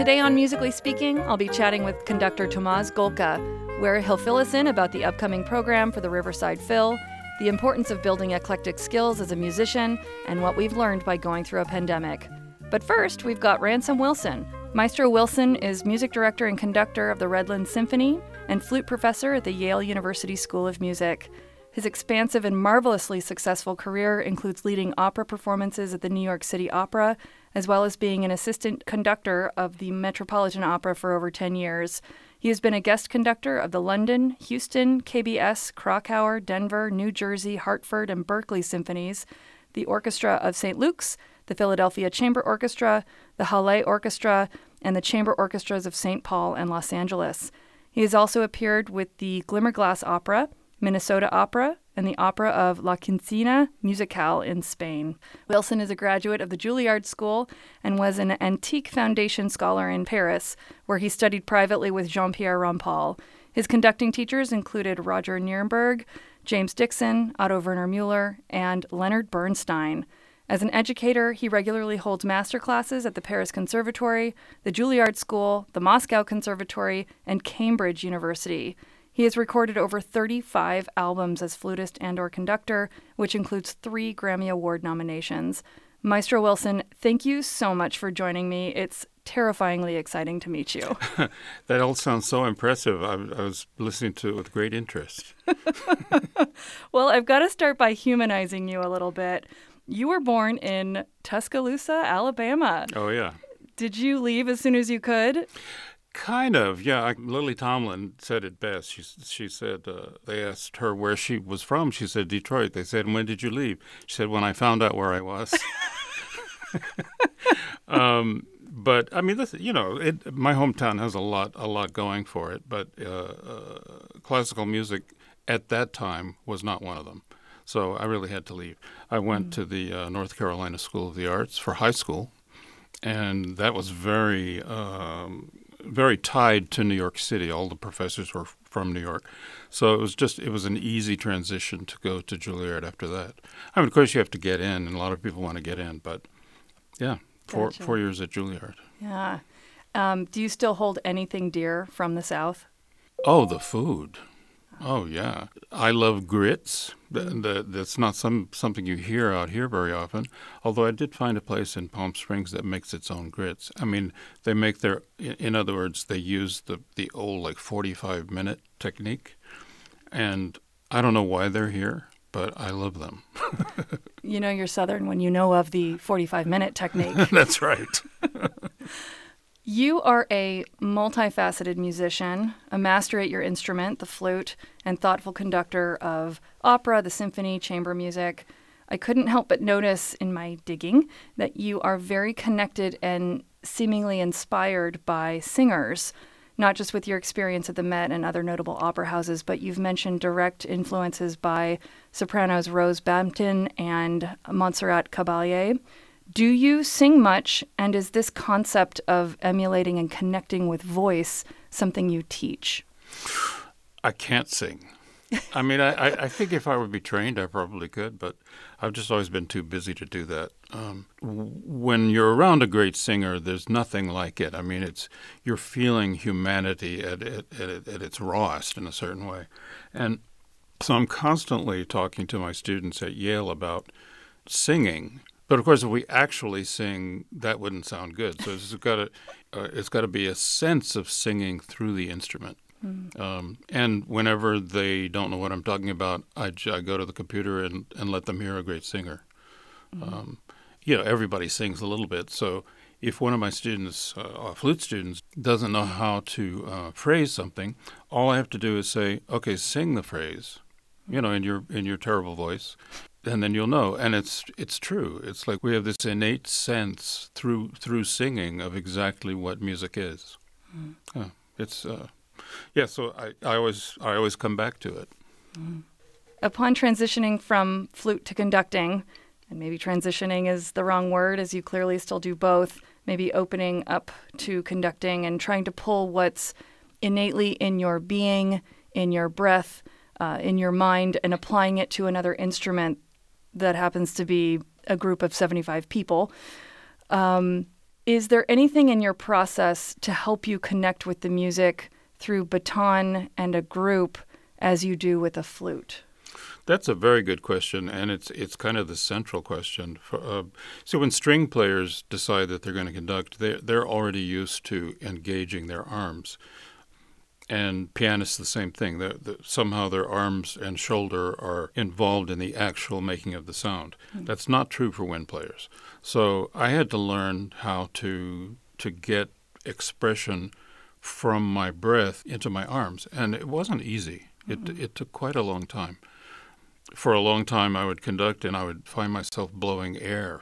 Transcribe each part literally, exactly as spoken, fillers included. Today on Musically Speaking, I'll be chatting with conductor Tomasz Golka, where he'll fill us in about the upcoming program for the Riverside Phil, the importance of building eclectic skills as a musician, and what we've learned by going through a pandemic. But first, we've got Ransom Wilson. Maestro Wilson is music director and conductor of the Redlands Symphony and flute professor at the Yale University School of Music. His expansive and marvelously successful career includes leading opera performances at the New York City Opera, as well as being an assistant conductor of the Metropolitan Opera for over ten years. He has been a guest conductor of the London, Houston, K B S, Krakow, Denver, New Jersey, Hartford, and Berkeley Symphonies, the Orchestra of Saint Luke's, the Philadelphia Chamber Orchestra, the Halle Orchestra, and the Chamber Orchestras of Saint Paul and Los Angeles. He has also appeared with the Glimmerglass Opera, Minnesota Opera, and the Opera of La Quincena Musical in Spain. Wilson is a graduate of the Juilliard School and was an antique foundation scholar in Paris, where he studied privately with Jean-Pierre Rampal. His conducting teachers included Roger Nierenberg, James Dixon, Otto Werner Müller, and Leonard Bernstein. As an educator, he regularly holds master classes at the Paris Conservatory, the Juilliard School, the Moscow Conservatory, and Cambridge University. He has recorded over thirty-five albums as flutist and or conductor, which includes three Grammy Award nominations. Maestro Wilson, thank you so much for joining me. It's terrifyingly exciting to meet you. That all sounds so impressive. I, I was listening to it with great interest. Well, I've got to start by humanizing you a little bit. You were born in Tuscaloosa, Alabama. Oh, yeah. Did you leave as soon as you could? Kind of, yeah. Lily Tomlin said it best. She she said, uh, they asked her where she was from. She said, Detroit. They said, when did you leave? She said, when I found out where I was. um, but, I mean, this, you know, it, my hometown has a lot a lot going for it, but uh, uh, classical music at that time was not one of them. So I really had to leave. I went mm-hmm. to the uh, North Carolina School of the Arts for high school, and that was very... Um, very tied to New York City. All the professors were from New York. So it was just, it was an easy transition to go to Juilliard after that. I mean, of course, you have to get in, and a lot of people want to get in, but yeah, four, gotcha. four years at Juilliard. Yeah. Um, do you still hold anything dear from the South? Oh, the food. Oh, yeah. I love grits. That's not some something you hear out here very often, although I did find a place in Palm Springs that makes its own grits. I mean, they make their, in other words, they use the, the old, like, forty-five minute technique, and I don't know why they're here, but I love them. You know you're Southern when you know of the forty-five minute technique. That's right. You are a multifaceted musician, a master at your instrument, the flute, and thoughtful conductor of opera, the symphony, chamber music. I couldn't help but notice in my digging that you are very connected and seemingly inspired by singers, not just with your experience at the Met and other notable opera houses, but you've mentioned direct influences by sopranos Rose Bampton and Montserrat Caballé. Do you sing much, and is this concept of emulating and connecting with voice something you teach? I can't sing. I mean, I, I think if I would be trained, I probably could, but I've just always been too busy to do that. Um, when you're around a great singer, there's nothing like it. I mean, it's you're feeling humanity at, at, at, at its rawest in a certain way. And so I'm constantly talking to my students at Yale about singing. But of course, if we actually sing, that wouldn't sound good. So it's got to, uh, it's got to be a sense of singing through the instrument. Mm-hmm. Um, and whenever they don't know what I'm talking about, I, I go to the computer and, and let them hear a great singer. Mm-hmm. Um, you know, everybody sings a little bit. So if one of my students, uh, or flute students, doesn't know how to uh, phrase something, all I have to do is say, "Okay, sing the phrase," you know, in your in your terrible voice. And then you'll know. And it's it's true. It's like we have this innate sense through through singing of exactly what music is. Mm. Yeah, it's uh, yeah. So I, I always I always come back to it. Mm. Upon transitioning from flute to conducting, and maybe transitioning is the wrong word, as you clearly still do both. Maybe opening up to conducting and trying to pull what's innately in your being, in your breath, uh, in your mind, and applying it to another instrument. That happens to be a group of seventy-five people. Um, Is there anything in your process to help you connect with the music through baton and a group as you do with a flute? That's a very good question, and it's it's kind of the central question. For, uh, so when string players decide that they're going to conduct, they're, they're already used to engaging their arms. And pianists, the same thing. The, the, somehow their arms and shoulder are involved in the actual making of the sound. Mm-hmm. That's not true for wind players. So I had to learn how to to get expression from my breath into my arms, and it wasn't easy. Mm-hmm. It it took quite a long time. For a long time, I would conduct, and I would find myself blowing air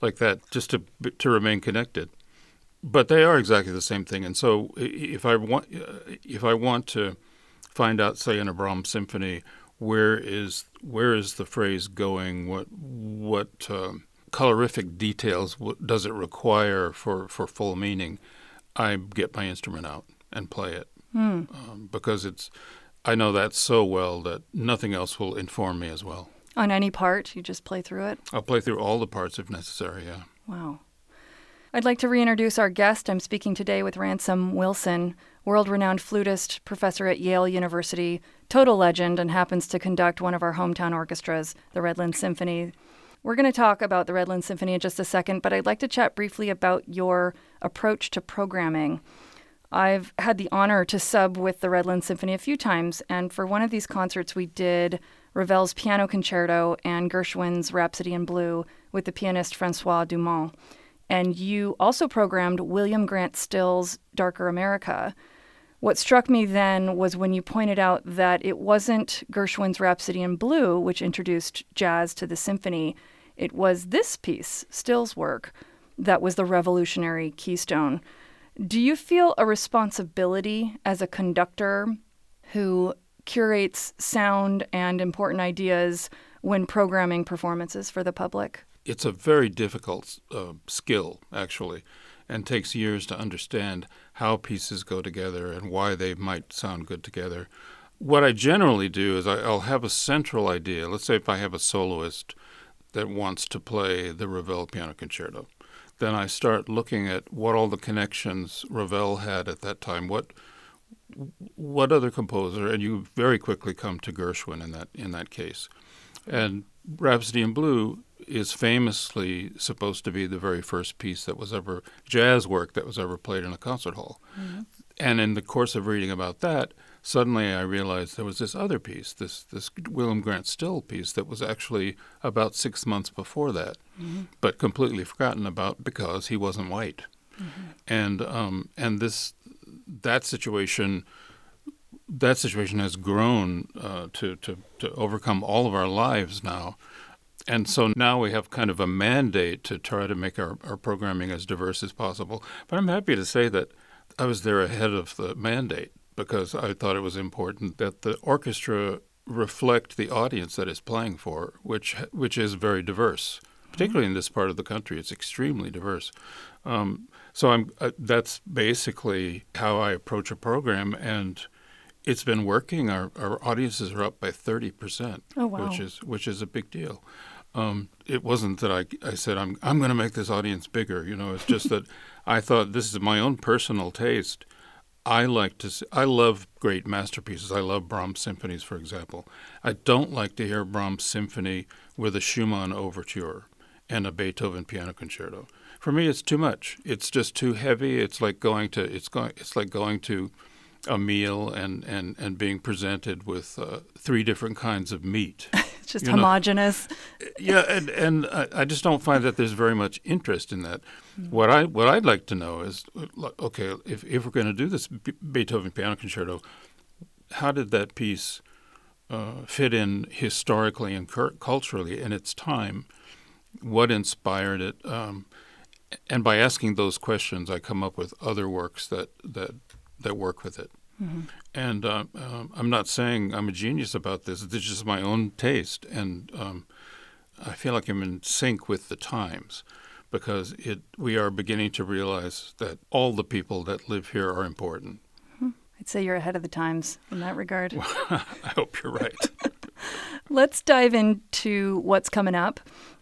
like that just to to remain connected. But they are exactly the same thing. And so if I want if I want to find out, say, in a Brahms symphony, where is where is the phrase going, what what um, colorific details what does it require for, for full meaning, I get my instrument out and play it. Hmm. Um, because it's I know that so well that nothing else will inform me as well. On any part, you just play through it? I'll play through all the parts if necessary, yeah. Wow. I'd like to reintroduce our guest. I'm speaking today with Ransom Wilson, world-renowned flutist, professor at Yale University, total legend, and happens to conduct one of our hometown orchestras, the Redlands Symphony. We're going to talk about the Redlands Symphony in just a second, but I'd like to chat briefly about your approach to programming. I've had the honor to sub with the Redlands Symphony a few times, and for one of these concerts we did Ravel's Piano Concerto and Gershwin's Rhapsody in Blue with the pianist Francois Dumont. And you also programmed William Grant Still's Darker America. What struck me then was when you pointed out that it wasn't Gershwin's Rhapsody in Blue, which introduced jazz to the symphony. It was this piece, Still's work, that was the revolutionary keystone. Do you feel a responsibility as a conductor who curates sound and important ideas when programming performances for the public? It's a very difficult uh, skill, actually, and takes years to understand how pieces go together and why they might sound good together. What I generally do is I, I'll have a central idea. Let's say if I have a soloist that wants to play the Ravel Piano Concerto, then I start looking at what all the connections Ravel had at that time. What what other composer? And you very quickly come to Gershwin in that in that case, and Rhapsody in Blue is famously supposed to be the very first piece that was ever, jazz work that was ever played in a concert hall. Mm-hmm. And in the course of reading about that, suddenly I realized there was this other piece, this this William Grant Still piece that was actually about six months before that, mm-hmm. but completely forgotten about because he wasn't white. Mm-hmm. And um, and this that situation that situation has grown uh, to, to, to overcome all of our lives now. And so now we have kind of a mandate to try to make our, our programming as diverse as possible. But I'm happy to say that I was there ahead of the mandate because I thought it was important that the orchestra reflect the audience that it's playing for, which which is very diverse, particularly in this part of the country. It's extremely diverse. Um, so I'm uh, that's basically how I approach a program, and it's been working. Our, our audiences are up by thirty percent, oh, wow. which is which is a big deal. Um, it wasn't that I, I said, I'm I'm going to make this audience bigger. You know, it's just that I thought this is my own personal taste. I like to see, I love great masterpieces. I love Brahms symphonies, for example. I don't like to hear Brahms symphony with a Schumann overture and a Beethoven piano concerto. For me, it's too much. It's just too heavy. It's like going to it's going it's like going to a meal and, and, and being presented with uh, three different kinds of meat. It's just homogenous. Yeah, and, and I, I just don't find that there's very much interest in that. Mm. What, I, what I'd like to know is, okay, if, if we're going to do this Beethoven Piano Concerto, how did that piece uh, fit in historically and cur- culturally in its time? What inspired it? Um, and by asking those questions, I come up with other works that, that – that work with it. Mm-hmm. And uh, um, I'm not saying I'm a genius about this. This is just my own taste. And um, I feel like I'm in sync with the times because it. we are beginning to realize that all the people that live here are important. Mm-hmm. I'd say you're ahead of the times in that regard. Well, I hope you're right. Let's dive into what's coming up.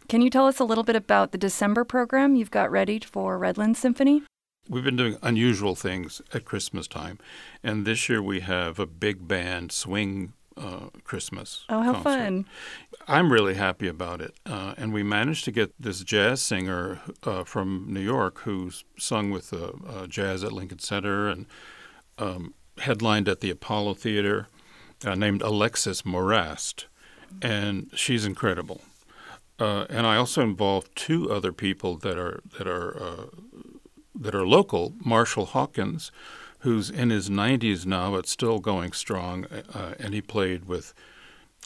Can you tell us a little bit about the December program you've got ready for Redlands Symphony? We've been doing unusual things at Christmas time, and this year we have a big band swing uh, Christmas concert. Oh, how fun. I'm really happy about it, uh, and we managed to get this jazz singer uh, from New York who's sung with uh, uh, jazz at Lincoln Center and um, headlined at the Apollo Theater, uh, named Alexis Morast, and she's incredible. Uh, and I also involved two other people that are that are uh, that are local. Marshall Hawkins, who's in his nineties now but still going strong, uh, and he played with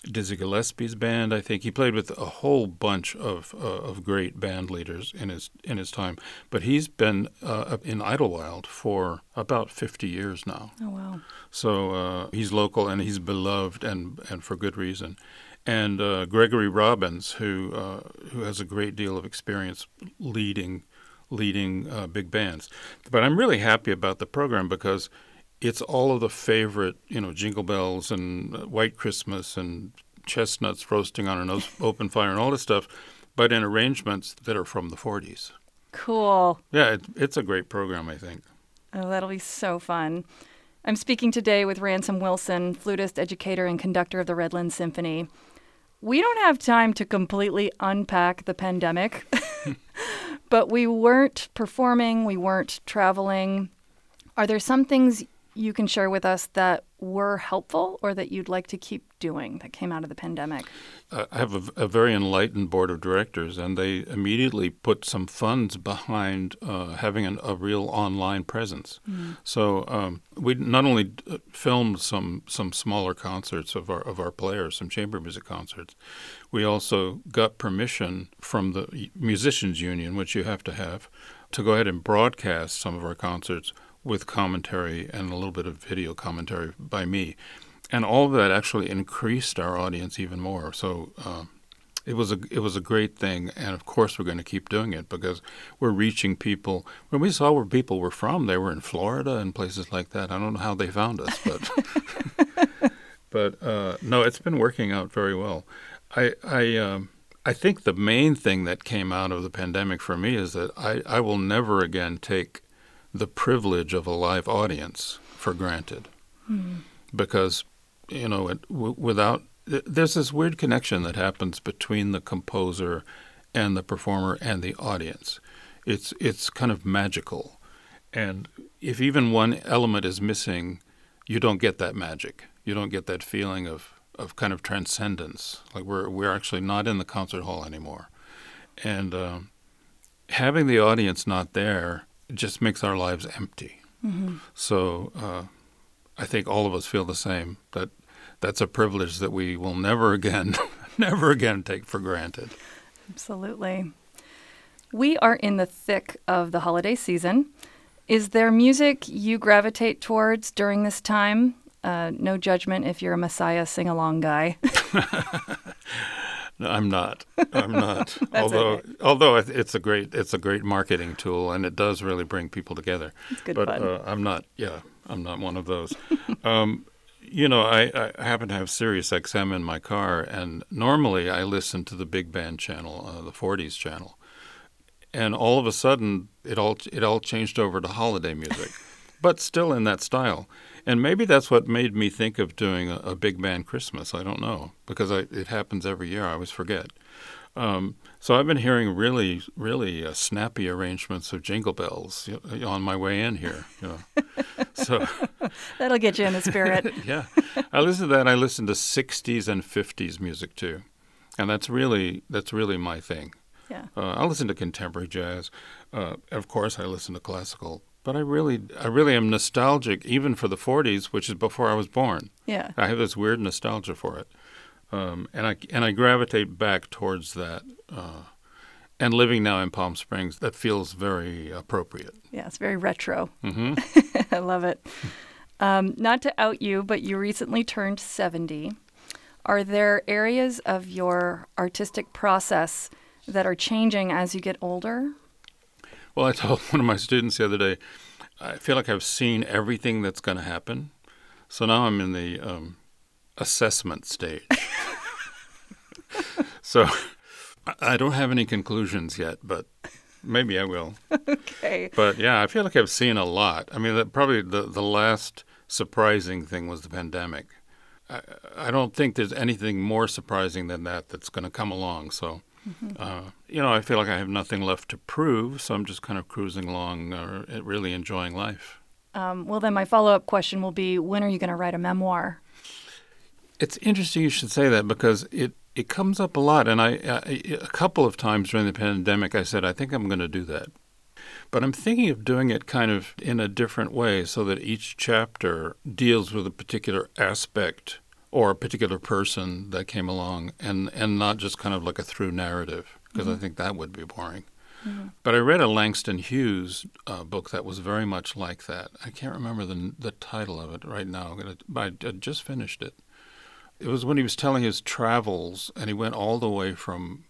Dizzy Gillespie's band. I think he played with a whole bunch of uh, of great band leaders in his in his time. But he's been uh, in Idlewild for about fifty years now. Oh wow! So uh, he's local and he's beloved, and and for good reason. And uh, Gregory Robbins, who uh, who has a great deal of experience leading leading uh, big bands. But I'm really happy about the program because it's all of the favorite, you know, Jingle Bells and White Christmas and Chestnuts Roasting on an Open Fire and all this stuff, but in arrangements that are from the forties. Cool. Yeah, it, it's a great program, I think. Oh, that'll be so fun. I'm speaking today with Ransom Wilson, flutist, educator, and conductor of the Redlands Symphony. We don't have time to completely unpack the pandemic, but we weren't performing, we weren't traveling. Are there some things you can share with us that were helpful or that you'd like to keep doing that came out of the pandemic? Uh, I have a, a very enlightened board of directors, and they immediately put some funds behind uh, having an, a real online presence. Mm-hmm. So um, we not only filmed some some smaller concerts of our of our players, some chamber music concerts, we also got permission from the Musicians Union, which you have to have, to go ahead and broadcast some of our concerts with commentary and a little bit of video commentary by me. And all of that actually increased our audience even more. So uh, it was a it was a great thing, and of course we're going to keep doing it because we're reaching people. When we saw where people were from, they were in Florida and places like that. I don't know how they found us, but but uh, no, it's been working out very well. I I um, I think the main thing that came out of the pandemic for me is that I, I will never again take the privilege of a live audience for granted. Mm. Because, you know, it, w- without, th- there's this weird connection that happens between the composer and the performer and the audience. It's it's kind of magical. And if even one element is missing, you don't get that magic. You don't get that feeling of, of kind of transcendence. Like we're we're actually not in the concert hall anymore. And um, having the audience not there just makes our lives empty. Mm-hmm. So uh, I think all of us feel the same, that that's a privilege that we will never again, never again take for granted. Absolutely. We are in the thick of the holiday season. Is there music you gravitate towards during this time? Uh, no judgment if you're a Messiah sing-along guy. No, I'm not. I'm not. although, okay. although it's a great, it's a great marketing tool, and it does really bring people together. It's good but, fun. But uh, I'm not. Yeah, I'm not one of those. um, you know, I, I happen to have Sirius X M in my car, and normally I listen to the big band channel, uh, the forties channel, and all of a sudden it all it all changed over to holiday music, but still in that style. And maybe that's what made me think of doing a, a big band Christmas. I don't know, because I, it happens every year. I always forget. Um, so I've been hearing really, really uh, snappy arrangements of Jingle Bells you know, on my way in here. You know. So that'll get you in the spirit. Yeah. I listen to that. I listen to sixties and fifties music, too. And that's really that's really my thing. Yeah. Uh, I listen to contemporary jazz. Uh, of course, I listen to classical. But I really, I really am nostalgic, even for the forties, which is before I was born. Yeah, I have this weird nostalgia for it, um, and I and I gravitate back towards that. Uh, and living now in Palm Springs, that feels very appropriate. Yeah, it's very retro. Mm-hmm. I love it. Um, not to out you, but you recently turned seventy. Are there areas of your artistic process that are changing as you get older? Well, I told one of my students the other day, I feel like I've seen everything that's going to happen. So now I'm in the um, assessment stage. So I don't have any conclusions yet, but maybe I will. Okay. But yeah, I feel like I've seen a lot. I mean, that probably the, the last surprising thing was the pandemic. I, I don't think there's anything more surprising than that that's going to come along. So, mm-hmm. uh, you know, I feel like I have nothing left to prove, so I'm just kind of cruising along, or uh, really enjoying life. Um, well, then my follow-up question will be, when are you going to write a memoir? It's interesting you should say that, because it, it comes up a lot. And I, I a couple of times during the pandemic, I said, I think I'm going to do that. But I'm thinking of doing it kind of in a different way so that each chapter deals with a particular aspect or a particular person that came along, and, and not just kind of like a through narrative, because mm-hmm. I think that would be boring. Mm-hmm. But I read a Langston Hughes uh, book that was very much like that. I can't remember the the title of it right now, but I just finished it. It was when he was telling his travels, and he went all the way from,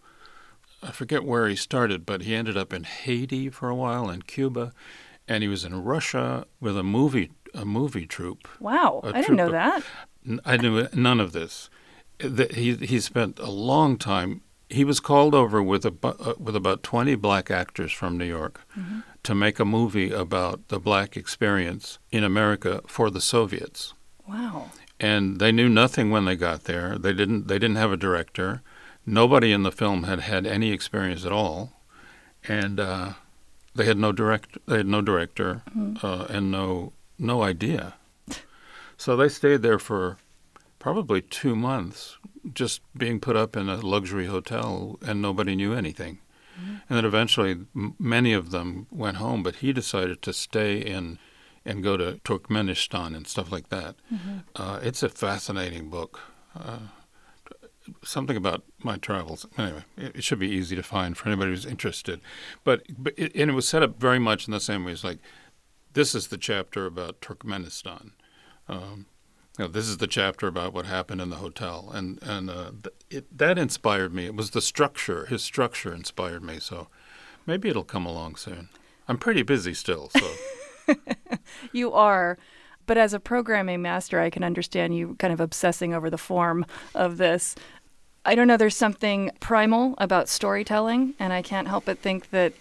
I forget where he started, but he ended up in Haiti for a while, in Cuba, and he was in Russia with a movie a movie troupe. Wow, I didn't know of, that. I knew none of this. The, he he spent a long time. He was called over with a, uh, with about twenty black actors from New York mm-hmm. to make a movie about the black experience in America for the Soviets. Wow. And they knew nothing when they got there. They didn't they didn't have a director. Nobody in the film had had any experience at all, and uh, they had no direct they had no director mm-hmm. uh, and no no idea. So they stayed there for probably two months, just being put up in a luxury hotel, and nobody knew anything. Mm-hmm. And then eventually, m- many of them went home, but he decided to stay in and go to Turkmenistan and stuff like that. Mm-hmm. Uh, it's a fascinating book. Uh, Something about my travels. Anyway, it, it should be easy to find for anybody who's interested. But, but it, and it was set up very much in the same way. It's like, this is the chapter about Turkmenistan. Um, you know, this is the chapter about what happened in the hotel. And and uh, th- it, that inspired me. It was the structure. His structure inspired me. So maybe it'll come along soon. I'm pretty busy still. So you are. But as a programming master, I can understand you kind of obsessing over the form of this. I don't know, there's something primal about storytelling, and I can't help but think that,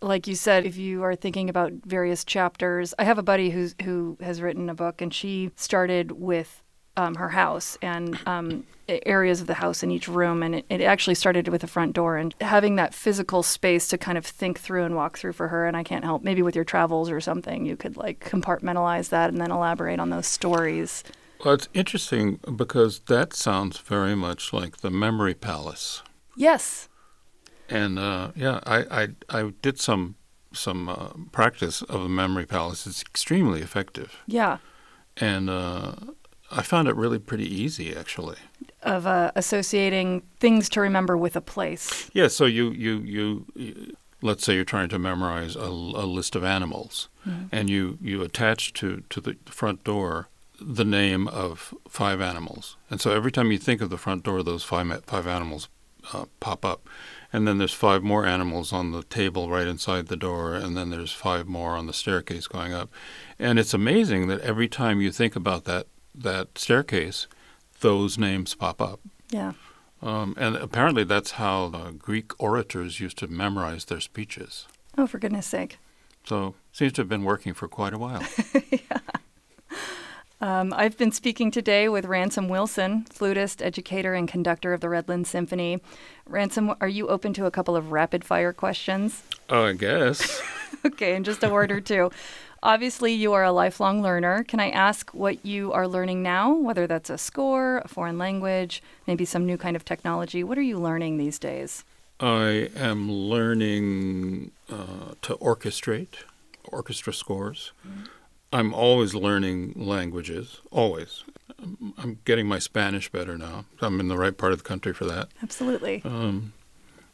like you said, if you are thinking about various chapters, I have a buddy who's, who has written a book, and she started with um, her house and um, areas of the house in each room, and it, it actually started with a front door, and having that physical space to kind of think through and walk through for her, and I can't help, maybe with your travels or something, you could like compartmentalize that and then elaborate on those stories. Well, it's interesting because that sounds very much like the Memory Palace. Yes. And uh, yeah, I, I I did some some uh, practice of the Memory Palace. It's extremely effective. Yeah. And uh, I found it really pretty easy, actually. Of uh, associating things to remember with a place. Yeah. So you you you, you let's say you're trying to memorize a, a list of animals, mm-hmm. and you you attach to to the front door the name of five animals. And so every time you think of the front door, those five five animals uh, pop up. And then there's five more animals on the table right inside the door, and then there's five more on the staircase going up. And it's amazing that every time you think about that that staircase, those names pop up. Yeah. Um, and apparently that's how the Greek orators used to memorize their speeches. Oh, for goodness sake. So it seems to have been working for quite a while. Yeah. Um, I've been speaking today with Ransom Wilson, flutist, educator, and conductor of the Redlands Symphony. Ransom, are you open to a couple of rapid-fire questions? Oh, I guess. Okay, and just a word or two. Obviously, you are a lifelong learner. Can I ask what you are learning now, whether that's a score, a foreign language, maybe some new kind of technology? What are you learning these days? I am learning uh, to orchestrate, orchestra scores. Mm-hmm. I'm always learning languages, always. I'm getting my Spanish better now. I'm in the right part of the country for that. Absolutely. Um,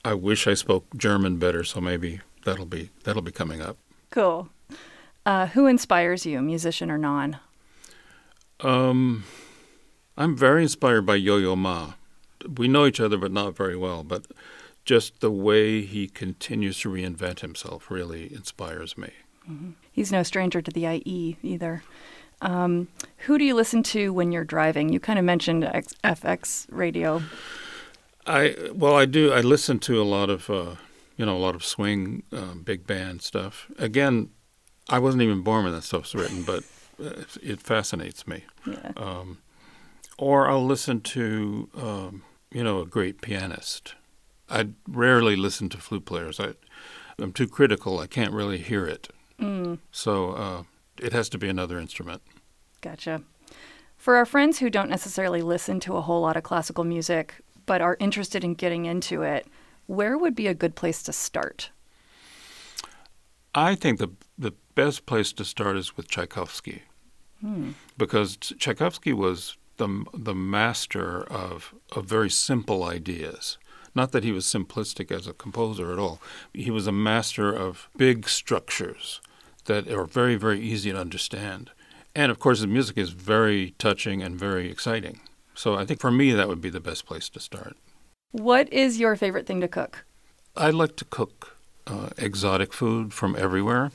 I wish I spoke German better, so maybe that'll be that'll be coming up. Cool. Uh, who inspires you, musician or non? Um, I'm very inspired by Yo-Yo Ma. We know each other, but not very well. But just the way he continues to reinvent himself really inspires me. Mm-hmm. He's no stranger to the I E either. Um, who do you listen to when you're driving? You kind of mentioned X- F X radio. I well, I do. I listen to a lot of, uh, you know, a lot of swing, uh, big band stuff. Again, I wasn't even born when that stuff's written, but it fascinates me. Yeah. Um, or I'll listen to, um, you know, a great pianist. I rarely listen to flute players. I, I'm too critical. I can't really hear it. Mm. So uh, it has to be another instrument. Gotcha. For our friends who don't necessarily listen to a whole lot of classical music, but are interested in getting into it, where would be a good place to start? I think the the best place to start is with Tchaikovsky, hmm. because Tchaikovsky was the the master of of very simple ideas. Not that he was simplistic as a composer at all. He was a master of big structures that are very, very easy to understand. And of course, the music is very touching and very exciting. So I think for me, that would be the best place to start. What is your favorite thing to cook? I like to cook uh, exotic food from everywhere.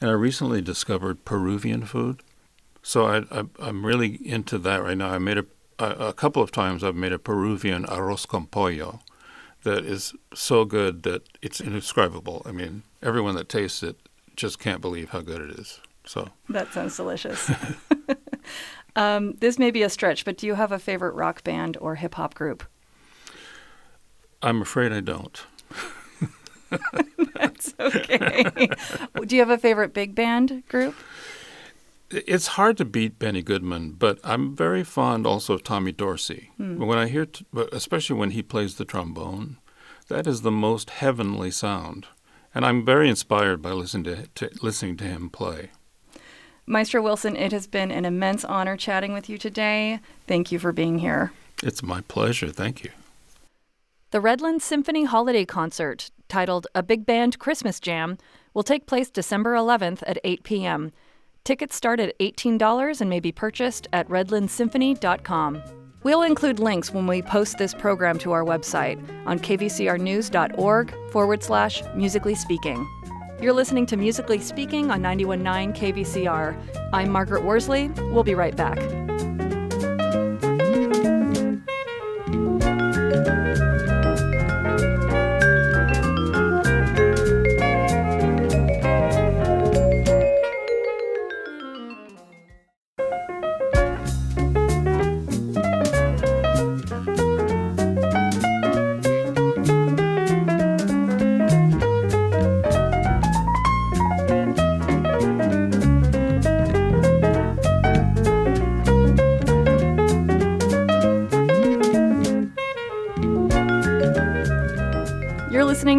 And I recently discovered Peruvian food. So I, I, I'm really into that right now. I made a, a couple of times I've made a Peruvian arroz con pollo that is so good that it's indescribable. I mean, everyone that tastes it just can't believe how good it is. So that sounds delicious. Um, this may be a stretch, but do you have a favorite rock band or hip-hop group? I'm afraid I don't. That's okay. Do you have a favorite big band group? It's hard to beat Benny Goodman, but I'm very fond also of Tommy Dorsey. Hmm. When I hear, t- especially when he plays the trombone, that is the most heavenly sound. And I'm very inspired by listening to, to listening to him play. Maestro Wilson, it has been an immense honor chatting with you today. Thank you for being here. It's my pleasure. Thank you. The Redlands Symphony Holiday Concert, titled A Big Band Christmas Jam, will take place December eleventh at eight p.m. Tickets start at eighteen dollars and may be purchased at redlands symphony dot com. We'll include links when we post this program to our website on kvcrnews.org forward slash musically speaking. You're listening to Musically Speaking on ninety-one point nine K B C R. I'm Margaret Worsley. We'll be right back.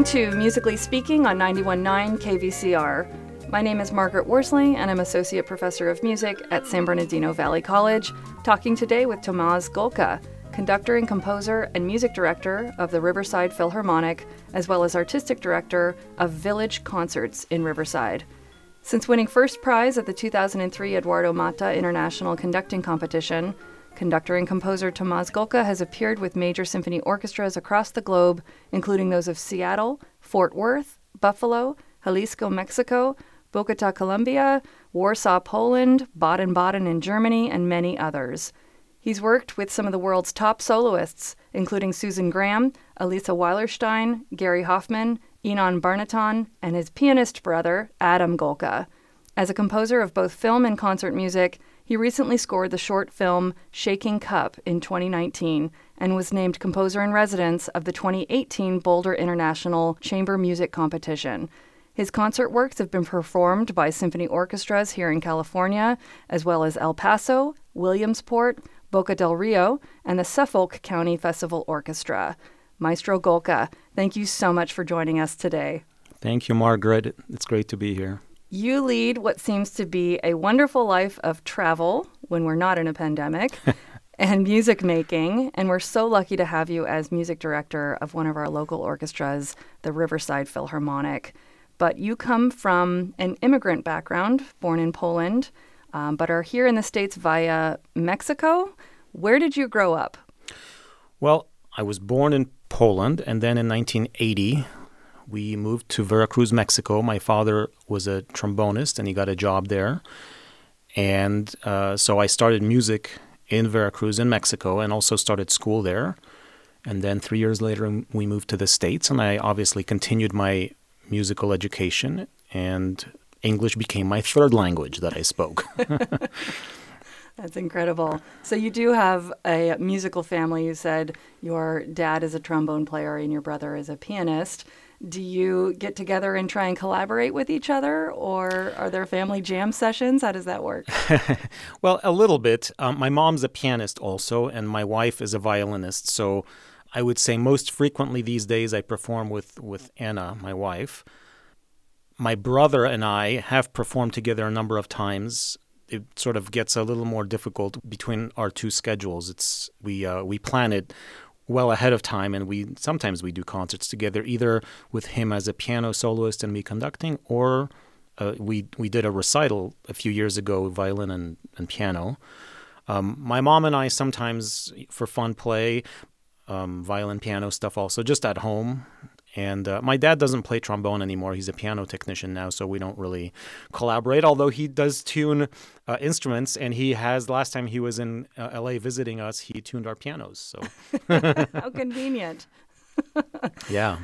To Musically Speaking on ninety-one point nine K V C R. My name is Margaret Worsley, and I'm Associate Professor of Music at San Bernardino Valley College, talking today with Tomasz Golka, conductor and composer and music director of the Riverside Philharmonic, as well as artistic director of Village Concerts in Riverside. Since winning first prize at the two thousand three Eduardo Mata International Conducting Competition, conductor and composer Tomasz Golka has appeared with major symphony orchestras across the globe, including those of Seattle, Fort Worth, Buffalo, Jalisco, Mexico, Bogota, Colombia, Warsaw, Poland, Baden-Baden in Germany, and many others. He's worked with some of the world's top soloists, including Susan Graham, Elisa Weilerstein, Gary Hoffman, Enon Barnaton, and his pianist brother, Adam Golka. As a composer of both film and concert music, he recently scored the short film Shaking Cup in twenty nineteen and was named Composer-in-Residence of the twenty eighteen Boulder International Chamber Music Competition. His concert works have been performed by symphony orchestras here in California, as well as El Paso, Williamsport, Boca del Rio, and the Suffolk County Festival Orchestra. Maestro Golka, thank you so much for joining us today. Thank you, Margaret. It's great to be here. You lead what seems to be a wonderful life of travel when we're not in a pandemic and music making, and we're so lucky to have you as music director of one of our local orchestras, the Riverside Philharmonic. But you come from an immigrant background, born in Poland, um, but are here in the States via Mexico. Where did you grow up? Well, I was born in Poland, and then in nineteen eighty, we moved to Veracruz, Mexico. My father was a trombonist, and he got a job there. And uh, so I started music in Veracruz in Mexico and also started school there. And then three years later, we moved to the States, and I obviously continued my musical education, and English became my third language that I spoke. That's incredible. So you do have a musical family. You said your dad is a trombone player and your brother is a pianist. Do you get together and try and collaborate with each other, or are there family jam sessions? How does that work? Well, a little bit. Um, my mom's a pianist also, and my wife is a violinist. So I would say most frequently these days I perform with, with Anna, my wife. My brother and I have performed together a number of times. It sort of gets a little more difficult between our two schedules. It's we uh, we plan it well ahead of time, and we sometimes we do concerts together, either with him as a piano soloist and me conducting, or uh, we we did a recital a few years ago, violin and and piano. Um, my mom and I sometimes for fun play um, violin, piano stuff also, just at home. And uh, my dad doesn't play trombone anymore. He's a piano technician now, so we don't really collaborate, although he does tune uh, instruments. And he has, last time he was in uh, L A visiting us, he tuned our pianos. So how convenient. Yeah.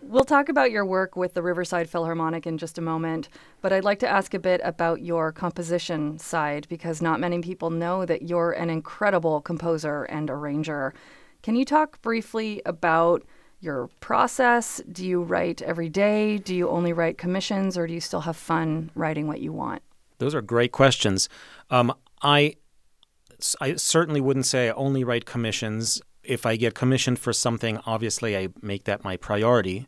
We'll talk about your work with the Riverside Philharmonic in just a moment, but I'd like to ask a bit about your composition side, because not many people know that you're an incredible composer and arranger. Can you talk briefly about your process? Do you write every day? Do you only write commissions, or do you still have fun writing what you want? Those are great questions. Um, I, I certainly wouldn't say I only write commissions. If I get commissioned for something, obviously I make that my priority.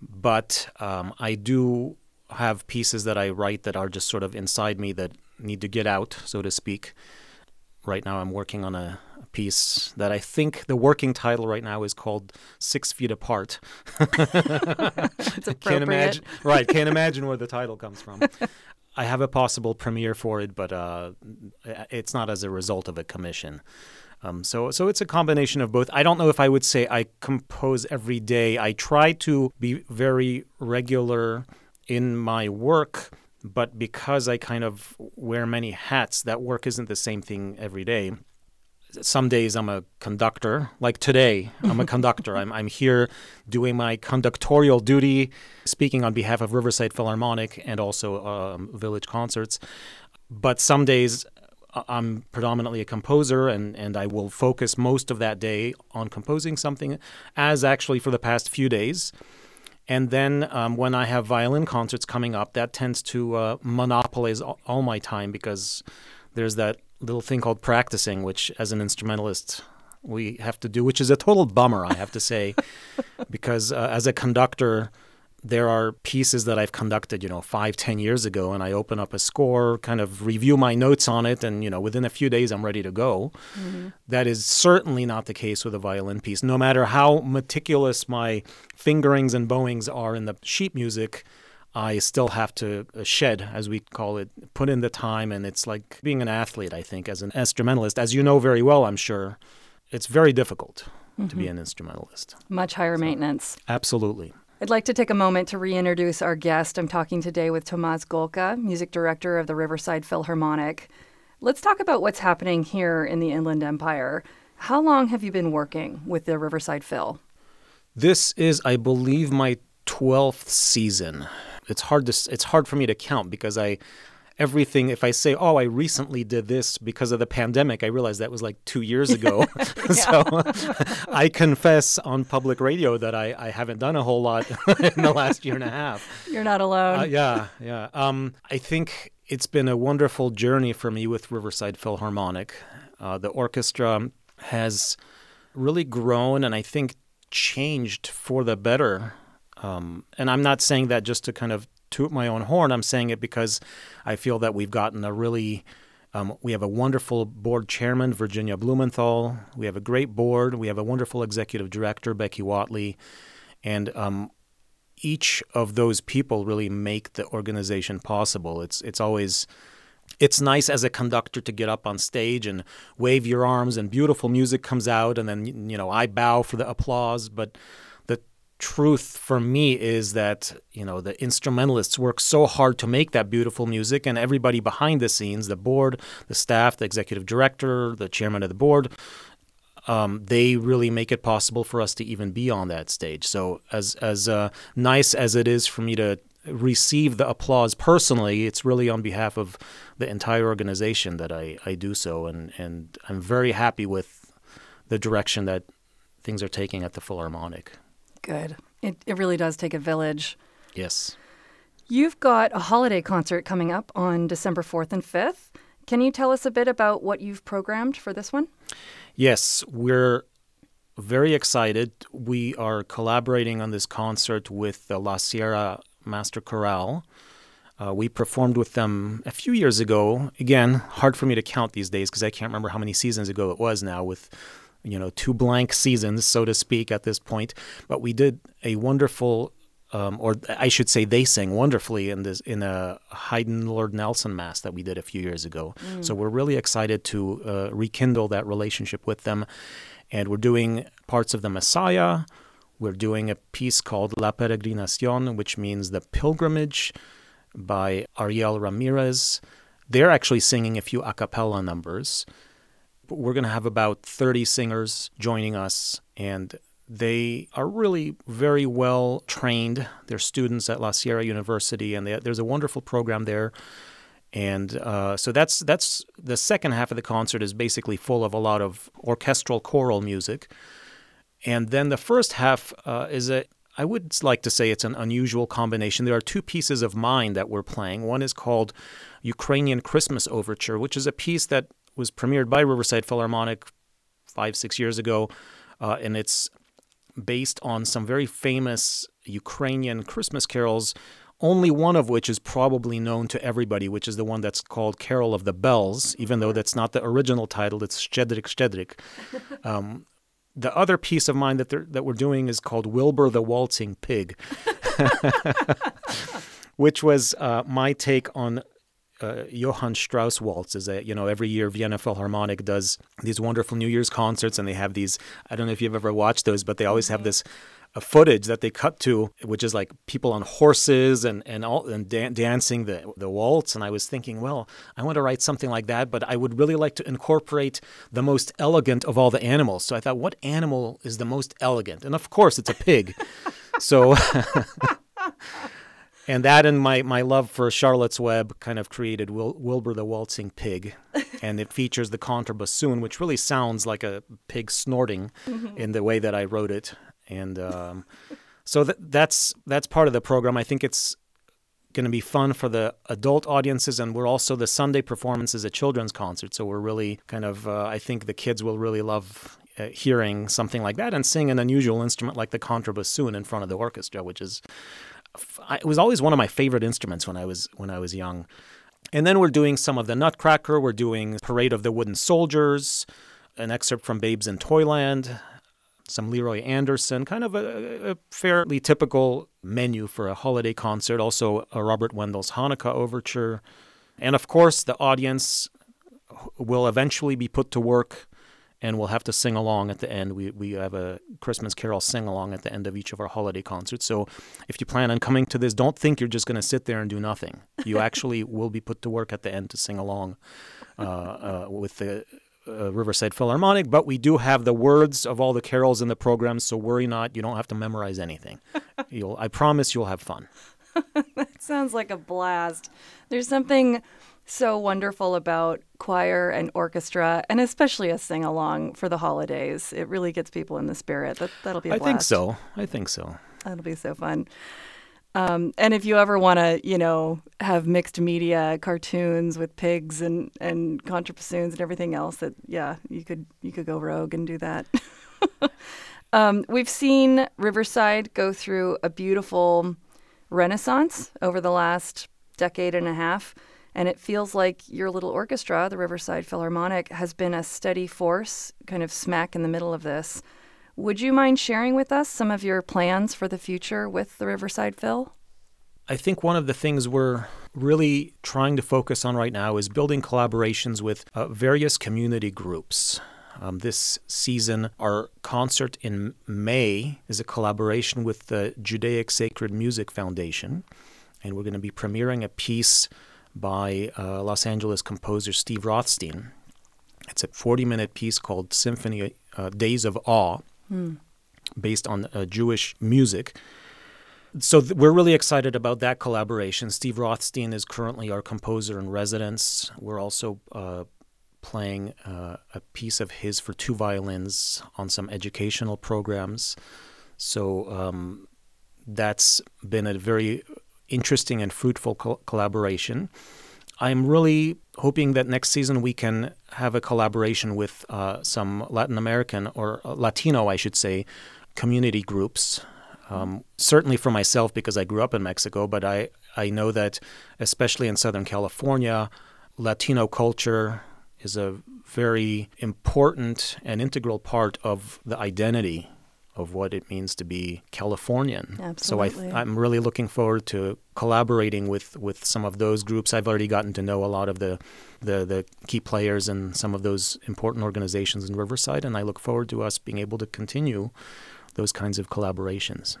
But um, I do have pieces that I write that are just sort of inside me that need to get out, so to speak. Right now I'm working on a piece that I think the working title right now is called Six Feet Apart. It's appropriate. Can't imagine, right, can't imagine where the title comes from. I have a possible premiere for it, but uh, it's not as a result of a commission. Um, so, so it's a combination of both. I don't know if I would say I compose every day. I try to be very regular in my work, but because I kind of wear many hats, that work isn't the same thing every day. Some days I'm a conductor, like today, I'm a conductor. I'm I'm here doing my conductorial duty, speaking on behalf of Riverside Philharmonic and also um, Village Concerts. But some days I'm predominantly a composer, and, and I will focus most of that day on composing something, as actually for the past few days. And then um, when I have violin concerts coming up, that tends to uh, monopolize all my time, because there's that little thing called practicing, which as an instrumentalist we have to do, which is a total bummer, I have to say, because uh, as a conductor, there are pieces that I've conducted, you know, five, ten years ago, and I open up a score, kind of review my notes on it, and, you know, within a few days I'm ready to go. Mm-hmm. That is certainly not the case with a violin piece. No matter how meticulous my fingerings and bowings are in the sheet music, I still have to shed, as we call it, put in the time. And it's like being an athlete, I think, as an instrumentalist. As you know very well, I'm sure, it's very difficult mm-hmm. to be an instrumentalist. Much higher so, maintenance. Absolutely. I'd like to take a moment to reintroduce our guest. I'm talking today with Tomasz Golka, music director of the Riverside Philharmonic. Let's talk about what's happening here in the Inland Empire. How long have you been working with the Riverside Phil? This is, I believe, my twelfth season. It's hard to it's hard for me to count, because I everything if I say, oh, I recently did this because of the pandemic, I realize that was like two years ago. So I confess on public radio that I, I haven't done a whole lot in the last year and a half. You're not alone. Uh, yeah, yeah. Um, I think it's been a wonderful journey for me with Riverside Philharmonic. Uh, the orchestra has really grown, and I think changed for the better. Um, and I'm not saying that just to kind of toot my own horn. I'm saying it because I feel that we've gotten a really, um, we have a wonderful board chairman, Virginia Blumenthal. We have a great board. We have a wonderful executive director, Becky Watley. And um, each of those people really make the organization possible. It's it's always, it's nice as a conductor to get up on stage and wave your arms, and beautiful music comes out, and then, you know, I bow for the applause. But truth for me is that, you know, the instrumentalists work so hard to make that beautiful music, and everybody behind the scenes, the board, the staff, the executive director, the chairman of the board, um, they really make it possible for us to even be on that stage. So as as uh, nice as it is for me to receive the applause personally, it's really on behalf of the entire organization that I, I do so. And, and I'm very happy with the direction that things are taking at the Philharmonic. Good. It, it really does take a village. Yes. You've got a holiday concert coming up on December fourth and fifth. Can you tell us a bit about what you've programmed for this one? Yes, we're very excited. We are collaborating on this concert with the La Sierra Master Chorale. Uh, we performed with them a few years ago. Again, hard for me to count these days because I can't remember how many seasons ago it was now, with, you know, two blank seasons, so to speak, at this point. But we did a wonderful, um, or I should say they sang wonderfully in this in a Haydn Lord Nelson Mass that we did a few years ago. Mm. So we're really excited to uh, rekindle that relationship with them. And we're doing parts of the Messiah. We're doing a piece called La Peregrinación, which means The Pilgrimage, by Ariel Ramirez. They're actually singing a few a cappella numbers. We're going to have about thirty singers joining us, and they are really very well trained. They're students at La Sierra University, and they, there's a wonderful program there. And uh, so that's that's the second half of the concert is basically full of a lot of orchestral choral music. And then the first half uh, is a, I would like to say it's an unusual combination. There are two pieces of mine that we're playing. One is called Ukrainian Christmas Overture, which is a piece that was premiered by Riverside Philharmonic five, six years ago. Uh, and it's based on some very famous Ukrainian Christmas carols, only one of which is probably known to everybody, which is the one that's called Carol of the Bells, even though that's not the original title. It's Shchedrik, Shchedrik. Um, The other piece of mine that that we're doing is called Wilbur the Waltzing Pig, which was uh, my take on uh, Johann Strauss waltzes. Uh, you know, every year Vienna Philharmonic does these wonderful New Year's concerts, and they have these, I don't know if you've ever watched those, but they always have this uh, footage that they cut to, which is like people on horses and and, all, and dan- dancing the, the waltz. And I was thinking, well, I want to write something like that, but I would really like to incorporate the most elegant of all the animals. So I thought, what animal is the most elegant? And of course, it's a pig. So... And that and my, my love for Charlotte's Web kind of created Wil- Wilbur the Waltzing Pig. And it features the contrabassoon, which really sounds like a pig snorting mm-hmm. in the way that I wrote it. And um, so th- that's that's part of the program. I think it's going to be fun for the adult audiences. And we're also, the Sunday performance is a children's concert. So we're really kind of, uh, I think the kids will really love uh, hearing something like that and seeing an unusual instrument like the contrabassoon in front of the orchestra, which is... it was always one of my favorite instruments when I was when I was young. And then we're doing some of the Nutcracker. We're doing Parade of the Wooden Soldiers, an excerpt from Babes in Toyland, some Leroy Anderson, kind of a, a fairly typical menu for a holiday concert. Also a Robert Wendell's Hanukkah Overture. And of course, the audience will eventually be put to work and we'll have to sing along at the end. We we have a Christmas carol sing-along at the end of each of our holiday concerts. So if you plan on coming to this, don't think you're just going to sit there and do nothing. You actually will be put to work at the end to sing along uh, uh, with the uh, Riverside Philharmonic. But we do have the words of all the carols in the program, so worry not. You don't have to memorize anything. You'll, I promise you'll have fun. That sounds like a blast. There's something... so wonderful about choir and orchestra, and especially a sing-along for the holidays. It really gets people in the spirit. That, that'll be a I blast. think so. I think so. That'll be so fun. Um, and if you ever want to, you know, have mixed media cartoons with pigs and, and contrabassoons and everything else, that, yeah, you could you could go rogue and do that. um, we've seen Riverside go through a beautiful renaissance over the last decade and a half. And it feels like your little orchestra, the Riverside Philharmonic, has been a steady force, kind of smack in the middle of this. Would you mind sharing with us some of your plans for the future with the Riverside Phil? I think one of the things we're really trying to focus on right now is building collaborations with uh, various community groups. Um, this season, our concert in May is a collaboration with the Judaic Sacred Music Foundation. And we're going to be premiering a piece by uh, Los Angeles composer Steve Rothstein. It's a forty-minute piece called Symphony uh, Days of Awe, mm. based on uh, Jewish music. So th- we're really excited about that collaboration. Steve Rothstein is currently our composer in residence. We're also uh, playing uh, a piece of his for two violins on some educational programs. So um, that's been a very interesting and fruitful co- collaboration. I'm really hoping that next season we can have a collaboration with uh, some Latin American or Latino, I should say, community groups. Um, certainly for myself, because I grew up in Mexico, but I, I know that especially in Southern California, Latino culture is a very important and integral part of the identity of what it means to be Californian. Absolutely. So I th- I'm really looking forward to collaborating with, with some of those groups. I've already gotten to know a lot of the, the, the key players and some of those important organizations in Riverside, and I look forward to us being able to continue those kinds of collaborations.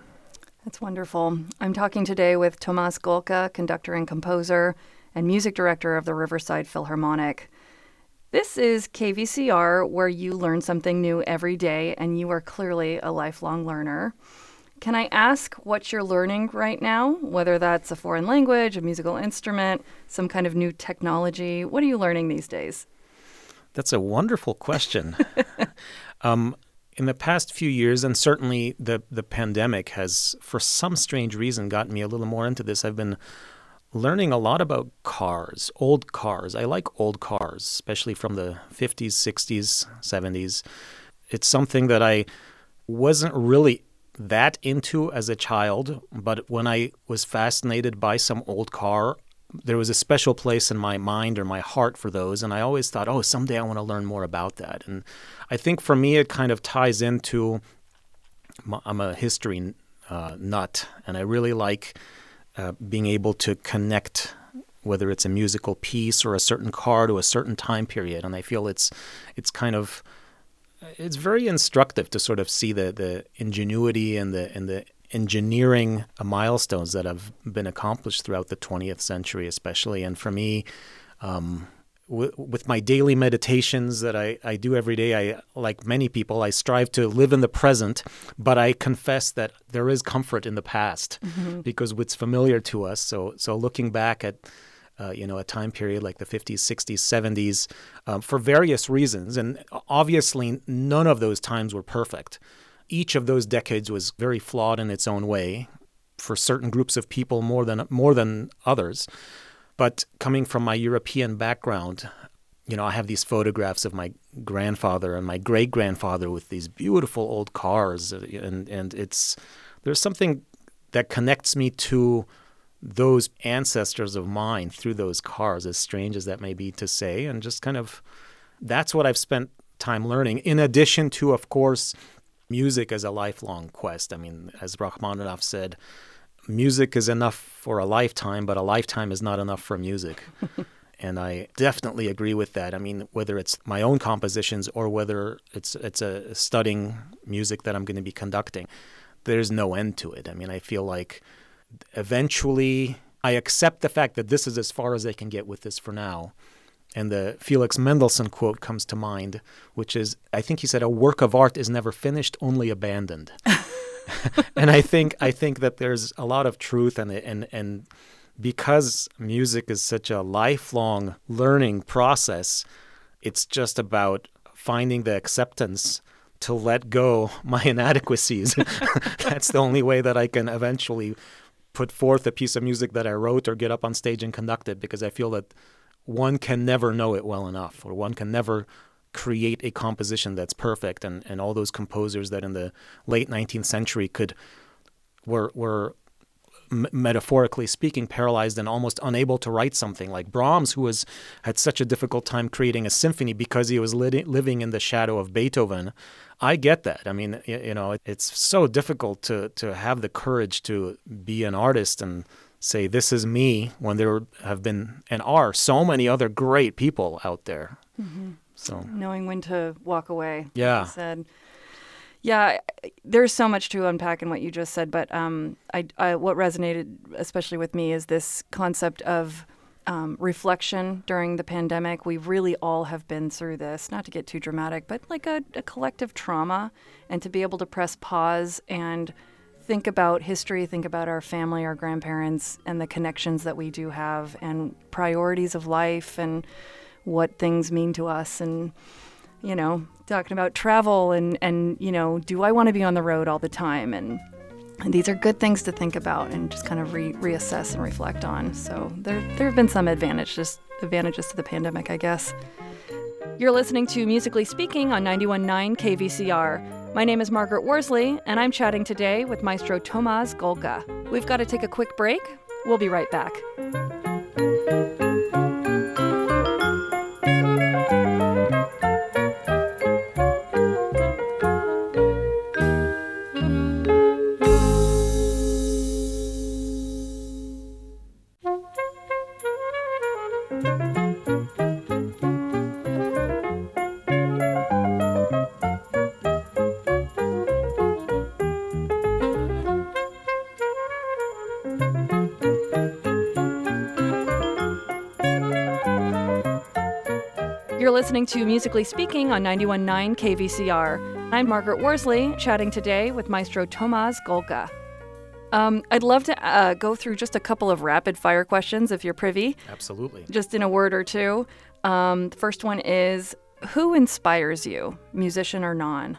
That's wonderful. I'm talking today with Tomasz Golka, conductor and composer and music director of the Riverside Philharmonic. This is K V C R, where you learn something new every day, and you are clearly a lifelong learner. Can I ask what you're learning right now, whether that's a foreign language, a musical instrument, some kind of new technology? What are you learning these days? That's a wonderful question. um, in the past few years, and certainly the, the pandemic has, for some strange reason, gotten me a little more into this. I've been learning a lot about cars, old cars. I like old cars, especially from the fifties, sixties, seventies. It's something that I wasn't really that into as a child, but when I was fascinated by some old car, there was a special place in my mind or my heart for those, and I always thought, oh, someday I want to learn more about that. And I think for me it kind of ties into, I'm a history uh, nut, and I really like Uh, being able to connect, whether it's a musical piece or a certain car, to a certain time period. And I feel it's it's kind of, it's very instructive to sort of see the, the ingenuity and the and the engineering milestones that have been accomplished throughout the twentieth century especially. And for me, um, w- with my daily meditations that I, I do every day, I, like many people, I strive to live in the present, but I confess that there is comfort in the past mm-hmm. because it's familiar to us. So so looking back at, uh, you know, a time period like the fifties, sixties, seventies, um, for various reasons, and obviously none of those times were perfect. Each of those decades was very flawed in its own way for certain groups of people more than more than others. But coming from my European background, you know, I have these photographs of my grandfather and my great-grandfather with these beautiful old cars, and and it's there's something that connects me to those ancestors of mine through those cars, as strange as that may be to say, and just kind of that's what I've spent time learning, in addition to, of course, music as a lifelong quest. I mean, as Rachmaninoff said, music is enough for a lifetime, but a lifetime is not enough for music. And I definitely agree with that. I mean, whether it's my own compositions or whether it's it's a studying music that I'm going to be conducting, there's no end to it. I mean, I feel like eventually I accept the fact that this is as far as I can get with this for now. And the Felix Mendelssohn quote comes to mind, which is, I think he said, "A work of art is never finished, only abandoned." And I think I think that there's a lot of truth, and and and because music is such a lifelong learning process, it's just about finding the acceptance to let go my inadequacies. That's the only way that I can eventually put forth a piece of music that I wrote or get up on stage and conduct it, because I feel that one can never know it well enough, or one can never create a composition that's perfect, and, and all those composers that in the late nineteenth century could were were m- metaphorically speaking paralyzed and almost unable to write something, like Brahms, who was had such a difficult time creating a symphony because he was li- living in the shadow of Beethoven. I get that. I mean, you, you know, it's so difficult to to have the courage to be an artist and say this is me, when there have been and are so many other great people out there. Mm-hmm. So knowing when to walk away. Yeah. Like I said. Yeah, there's so much to unpack in what you just said, but um, I, I, what resonated especially with me is this concept of um, reflection during the pandemic. We really all have been through this, not to get too dramatic, but like a, a collective trauma. And to be able to press pause and think about history, think about our family, our grandparents, and the connections that we do have, and priorities of life, and what things mean to us, and, you know, talking about travel, and, and you know, do I want to be on the road all the time? And, and these are good things to think about and just kind of re- reassess and reflect on. So there there have been some advantages, advantages to the pandemic, I guess. You're listening to Musically Speaking on ninety-one point nine K V C R. My name is Margaret Worsley, and I'm chatting today with Maestro Tomasz Golka. We've got to take a quick break. We'll be right back. Listening to Musically Speaking on ninety-one point nine K V C R. I'm Margaret Worsley, chatting today with Maestro Tomasz Golka. Um, I'd love to uh, go through just a couple of rapid-fire questions, if you're privy. Absolutely. Just in a word or two. Um, the first one is, who inspires you, musician or non?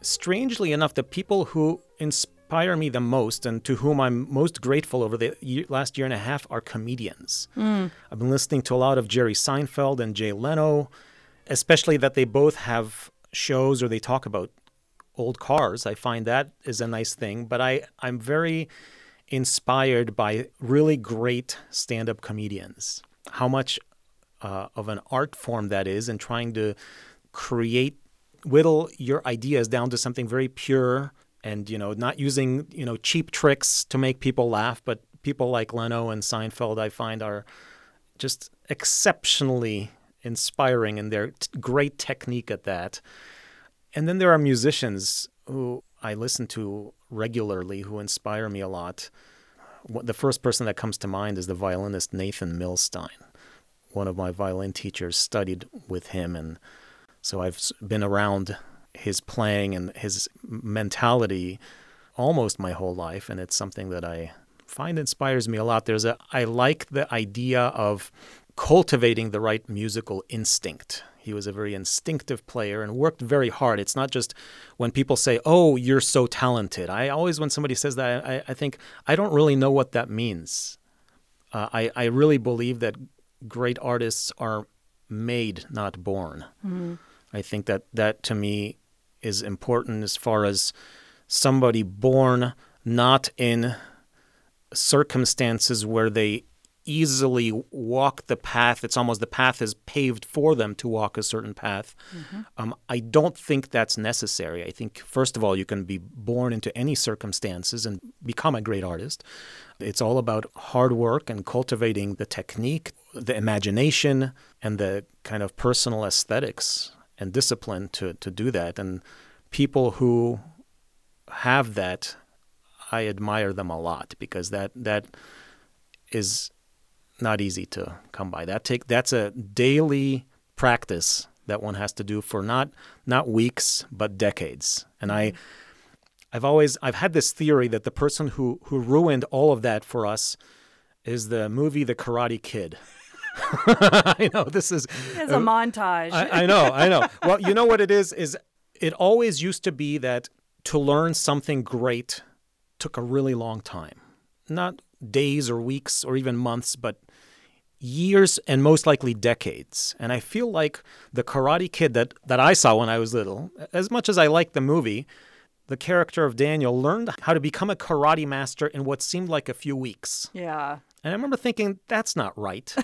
Strangely enough, the people who inspire me the most and to whom I'm most grateful over the year, last year and a half are comedians. Mm. I've been listening to a lot of Jerry Seinfeld and Jay Leno, especially that they both have shows or they talk about old cars. I find that is a nice thing. But I, I'm very inspired by really great stand-up comedians, how much uh, of an art form that is, and trying to create, whittle your ideas down to something very pure and, you know, not using, you know, cheap tricks to make people laugh. But people like Leno and Seinfeld, I find, are just exceptionally inspiring in their t- great technique at that. And then there are musicians who I listen to regularly who inspire me a lot. The first person that comes to mind is the violinist Nathan Milstein. One of my violin teachers studied with him, and so I've been around his playing and his mentality almost my whole life, and it's something that I find inspires me a lot. There's a I like the idea of cultivating the right musical instinct. He was a very instinctive player and worked very hard. It's not just when people say, oh, you're so talented. I always, when somebody says that, I, I think, I don't really know what that means. Uh, I, I really believe that great artists are made, not born. Mm-hmm. I think that that to me is important as far as somebody born not in circumstances where they easily walk the path. It's almost the path is paved for them to walk a certain path. Mm-hmm. Um, I don't think that's necessary. I think, first of all, you can be born into any circumstances and become a great artist. It's all about hard work and cultivating the technique, the imagination, and the kind of personal aesthetics and discipline to, to do that. And people who have that, I admire them a lot, because that that is not easy to come by. That take that's a daily practice that one has to do for not not weeks but decades. And I, I've always I've had this theory that the person who who ruined all of that for us is the movie The Karate Kid. I know this is it's a uh, montage. I, I know, I know. Well, you know what it is is it always used to be that to learn something great took a really long time, not days or weeks or even months, but years and most likely decades. And I feel like the Karate Kid that, that I saw when I was little, as much as I liked the movie, the character of Daniel learned how to become a karate master in what seemed like a few weeks. Yeah. And I remember thinking, that's not right.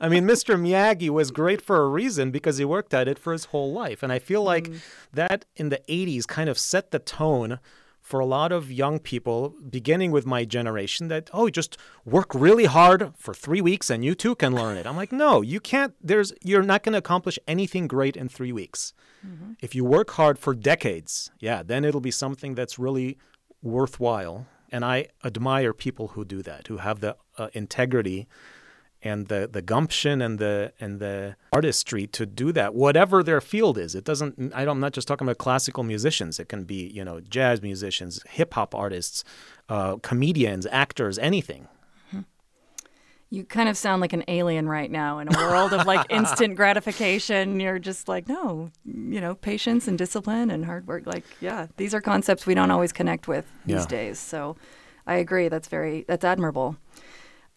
I mean, Mister Miyagi was great for a reason, because he worked at it for his whole life. And I feel like mm. that in the eighties kind of set the tone for a lot of young people, beginning with my generation, that, oh, just work really hard for three weeks and you too can learn it. I'm like, no, you can't. There's, you're not going to accomplish anything great in three weeks. Mm-hmm. If you work hard for decades, yeah, then it'll be something that's really worthwhile. And I admire people who do that, who have the uh, integrity and the, the gumption and the and the artistry to do that, whatever their field is. It doesn't. I don't, I'm not just talking about classical musicians. It can be, you know, jazz musicians, hip hop artists, uh, comedians, actors, anything. You kind of sound like an alien right now in a world of like instant gratification. You're just like, no, you know, patience and discipline and hard work. Like, yeah, these are concepts we don't always connect with these yeah. days. So I agree. That's very, that's admirable.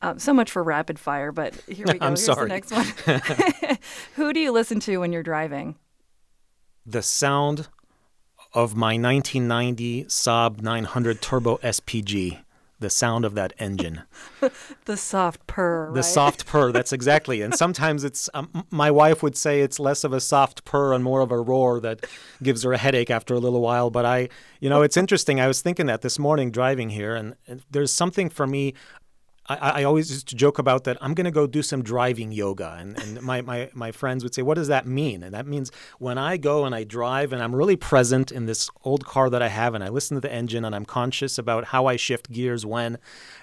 Um, so much for rapid fire, but here we go. I'm Here's sorry. the next one. Who do you listen to when you're driving? The sound of my nineteen ninety Saab nine hundred Turbo S P G. The sound of that engine. The soft purr, right? The soft purr, that's exactly. And sometimes it's, um, my wife would say it's less of a soft purr and more of a roar that gives her a headache after a little while. But I, you know, it's interesting. I was thinking that this morning driving here, and, and there's something for me. I, I always used to joke about that. I'm going to go do some driving yoga. And, and my, my, my friends would say, what does that mean? And that means when I go and I drive and I'm really present in this old car that I have and I listen to the engine and I'm conscious about how I shift gears when,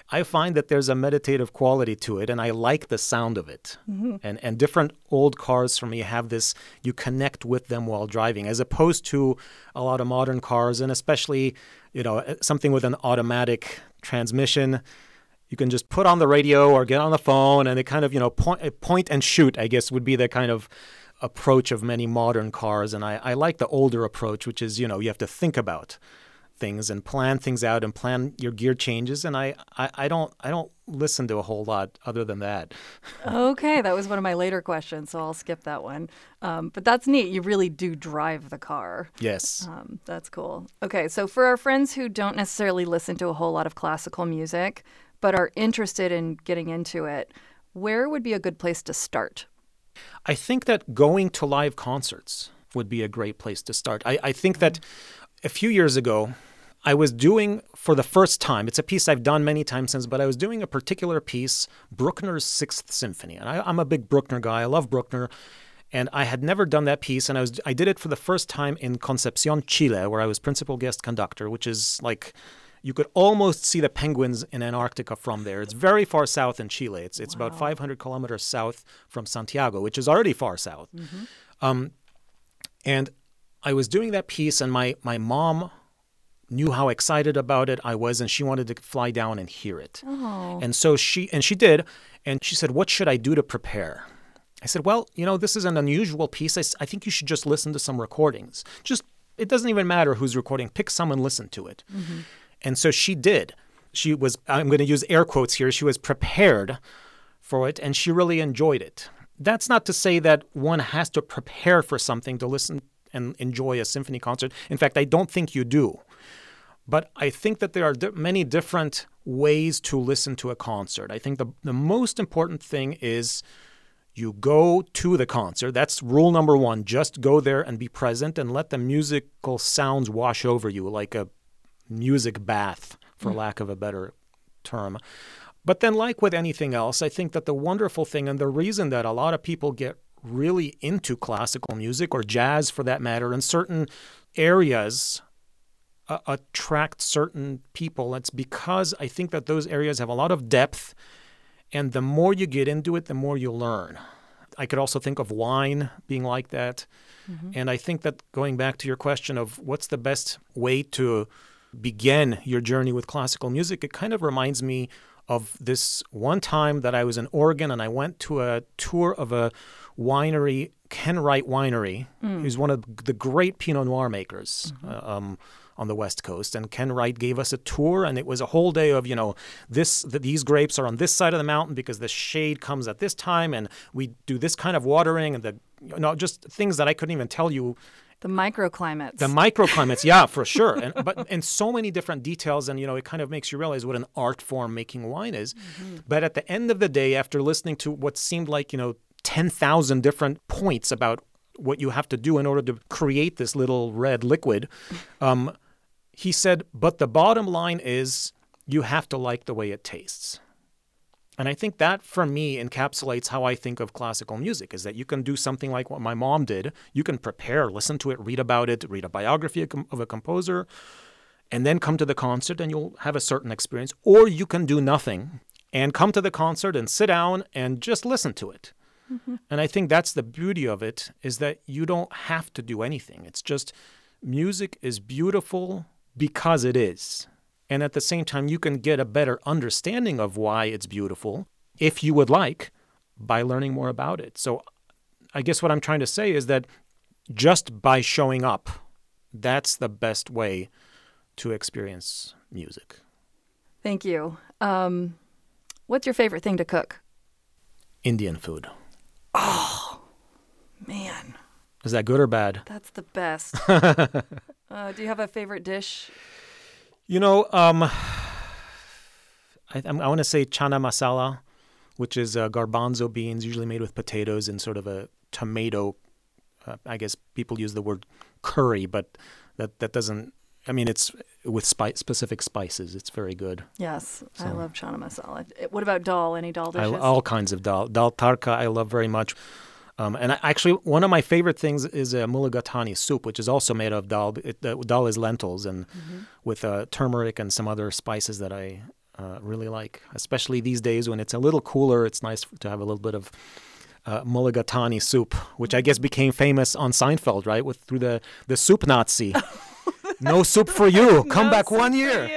I find that there's a meditative quality to it and I like the sound of it. Mm-hmm. And, and different old cars for me have this, you connect with them while driving as opposed to a lot of modern cars and especially, you know, something with an automatic transmission. You can just put on the radio or get on the phone and it kind of, you know, point, point and shoot, I guess, would be the kind of approach of many modern cars. And I, I like the older approach, which is, you know, you have to think about things and plan things out and plan your gear changes. And I, I, I don't I don't listen to a whole lot other than that. Okay. That was one of my later questions, so I'll skip that one. Um, but that's neat. You really do drive the car. Yes. Um, that's cool. Okay. So for our friends who don't necessarily listen to a whole lot of classical music, but are interested in getting into it, where would be a good place to start? I think that going to live concerts would be a great place to start. I, I think that a few years ago, I was doing for the first time, it's a piece I've done many times since, but I was doing a particular piece, Bruckner's Sixth Symphony. And I, I'm a big Bruckner guy. I love Bruckner. And I had never done that piece, and I was I did it for the first time in Concepcion, Chile, where I was principal guest conductor, which is like... You could almost see the penguins in Antarctica from there. It's very far south in Chile. It's it's wow. about five hundred kilometers south from Santiago, which is already far south. Mm-hmm. Um, and I was doing that piece, and my, my mom knew how excited about it I was, and she wanted to fly down and hear it. Oh. And so she and she did, and she said, "What should I do to prepare?" I said, "Well, you know, this is an unusual piece. I, I think you should just listen to some recordings. Just it doesn't even matter who's recording. Pick some and listen to it." Mm-hmm. And so she did. She was, I'm going to use air quotes here, she was prepared for it, and she really enjoyed it. That's not to say that one has to prepare for something to listen and enjoy a symphony concert. In fact, I don't think you do. But I think that there are di- many different ways to listen to a concert. I think the, the most important thing is you go to the concert. That's rule number one. Just go there and be present and let the musical sounds wash over you like a music bath, for mm. lack of a better term. But then like with anything else, I think that the wonderful thing and the reason that a lot of people get really into classical music or jazz for that matter in certain areas uh, attract certain people, it's because I think that those areas have a lot of depth and the more you get into it, the more you learn. I could also think of wine being like that. Mm-hmm. And I think that going back to your question of what's the best way to begin your journey with classical music, it kind of reminds me of this one time that I was in Oregon and I went to a tour of a winery, Ken Wright Winery, mm. who's one of the great Pinot Noir makers mm-hmm. uh, um, on the West Coast. And Ken Wright gave us a tour and it was a whole day of, you know, this th- these grapes are on this side of the mountain because the shade comes at this time and we do this kind of watering and the, you know, just things that I couldn't even tell you. The microclimates. The microclimates, yeah, for sure. And but and so many different details, and you know, it kind of makes you realize what an art form making wine is. Mm-hmm. But at the end of the day, after listening to what seemed like, you know, ten thousand different points about what you have to do in order to create this little red liquid, um, he said, but the bottom line is you have to like the way it tastes. And I think that, for me, encapsulates how I think of classical music, is that you can do something like what my mom did. You can prepare, listen to it, read about it, read a biography of a composer, and then come to the concert and you'll have a certain experience. Or you can do nothing and come to the concert and sit down and just listen to it. Mm-hmm. And I think that's the beauty of it, is that you don't have to do anything. It's just music is beautiful because it is. And at the same time, you can get a better understanding of why it's beautiful, if you would like, by learning more about it. So I guess what I'm trying to say is that just by showing up, that's the best way to experience music. Thank you. Um, what's your favorite thing to cook? Indian food. Oh, man. Is that good or bad? That's the best. uh, do you have a favorite dish? You know, um, I, I want to say chana masala, which is uh, garbanzo beans, usually made with potatoes and sort of a tomato. Uh, I guess people use the word curry, but that, that doesn't, I mean, it's with spi- specific spices. It's very good. Yes, so. I love chana masala. What about dal? Any dal dishes? I, all kinds of dal. Dal tarka I love very much. Um, and I, actually, one of my favorite things is a mulligatawny soup, which is also made of dal. It, uh, dal is lentils, and mm-hmm. with uh, turmeric and some other spices that I uh, really like. Especially these days when it's a little cooler, it's nice to have a little bit of uh, mulligatawny soup, which I guess became famous on Seinfeld, right? With through the, the soup Nazi. No soup for you. Come no back one year.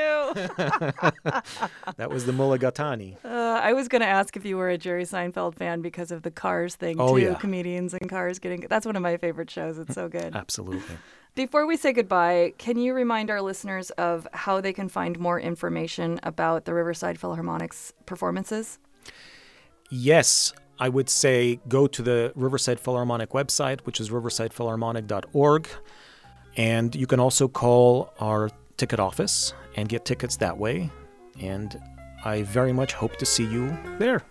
That was the mulligatawny. Uh, I was going to ask if you were a Jerry Seinfeld fan because of the Cars thing, oh, too. Yeah. Comedians and cars getting... That's one of my favorite shows. It's so good. Absolutely. Before we say goodbye, can you remind our listeners of how they can find more information about the Riverside Philharmonic's performances? Yes. I would say go to the Riverside Philharmonic website, which is riverside philharmonic dot org. And you can also call our ticket office and get tickets that way. And I very much hope to see you there.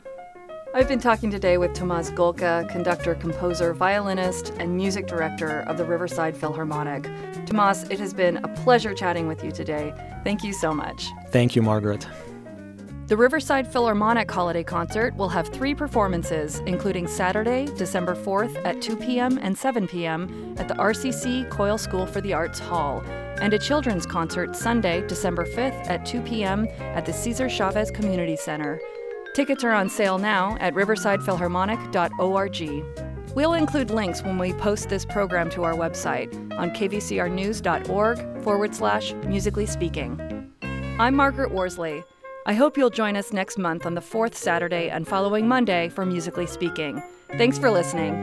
I've been talking today with Tomasz Golka, conductor, composer, violinist, and music director of the Riverside Philharmonic. Tomasz, it has been a pleasure chatting with you today. Thank you so much. Thank you, Margaret. The Riverside Philharmonic Holiday Concert will have three performances, including Saturday, December fourth at two p.m. and seven p.m. at the R C C Coyle School for the Arts Hall, and a children's concert Sunday, December fifth at two p.m. at the Cesar Chavez Community Center. Tickets are on sale now at riverside philharmonic dot org. We'll include links when we post this program to our website on kvcrnews.org forward slash musically speaking. I'm Margaret Worsley. I hope you'll join us next month on the fourth Saturday and following Monday for Musically Speaking. Thanks for listening.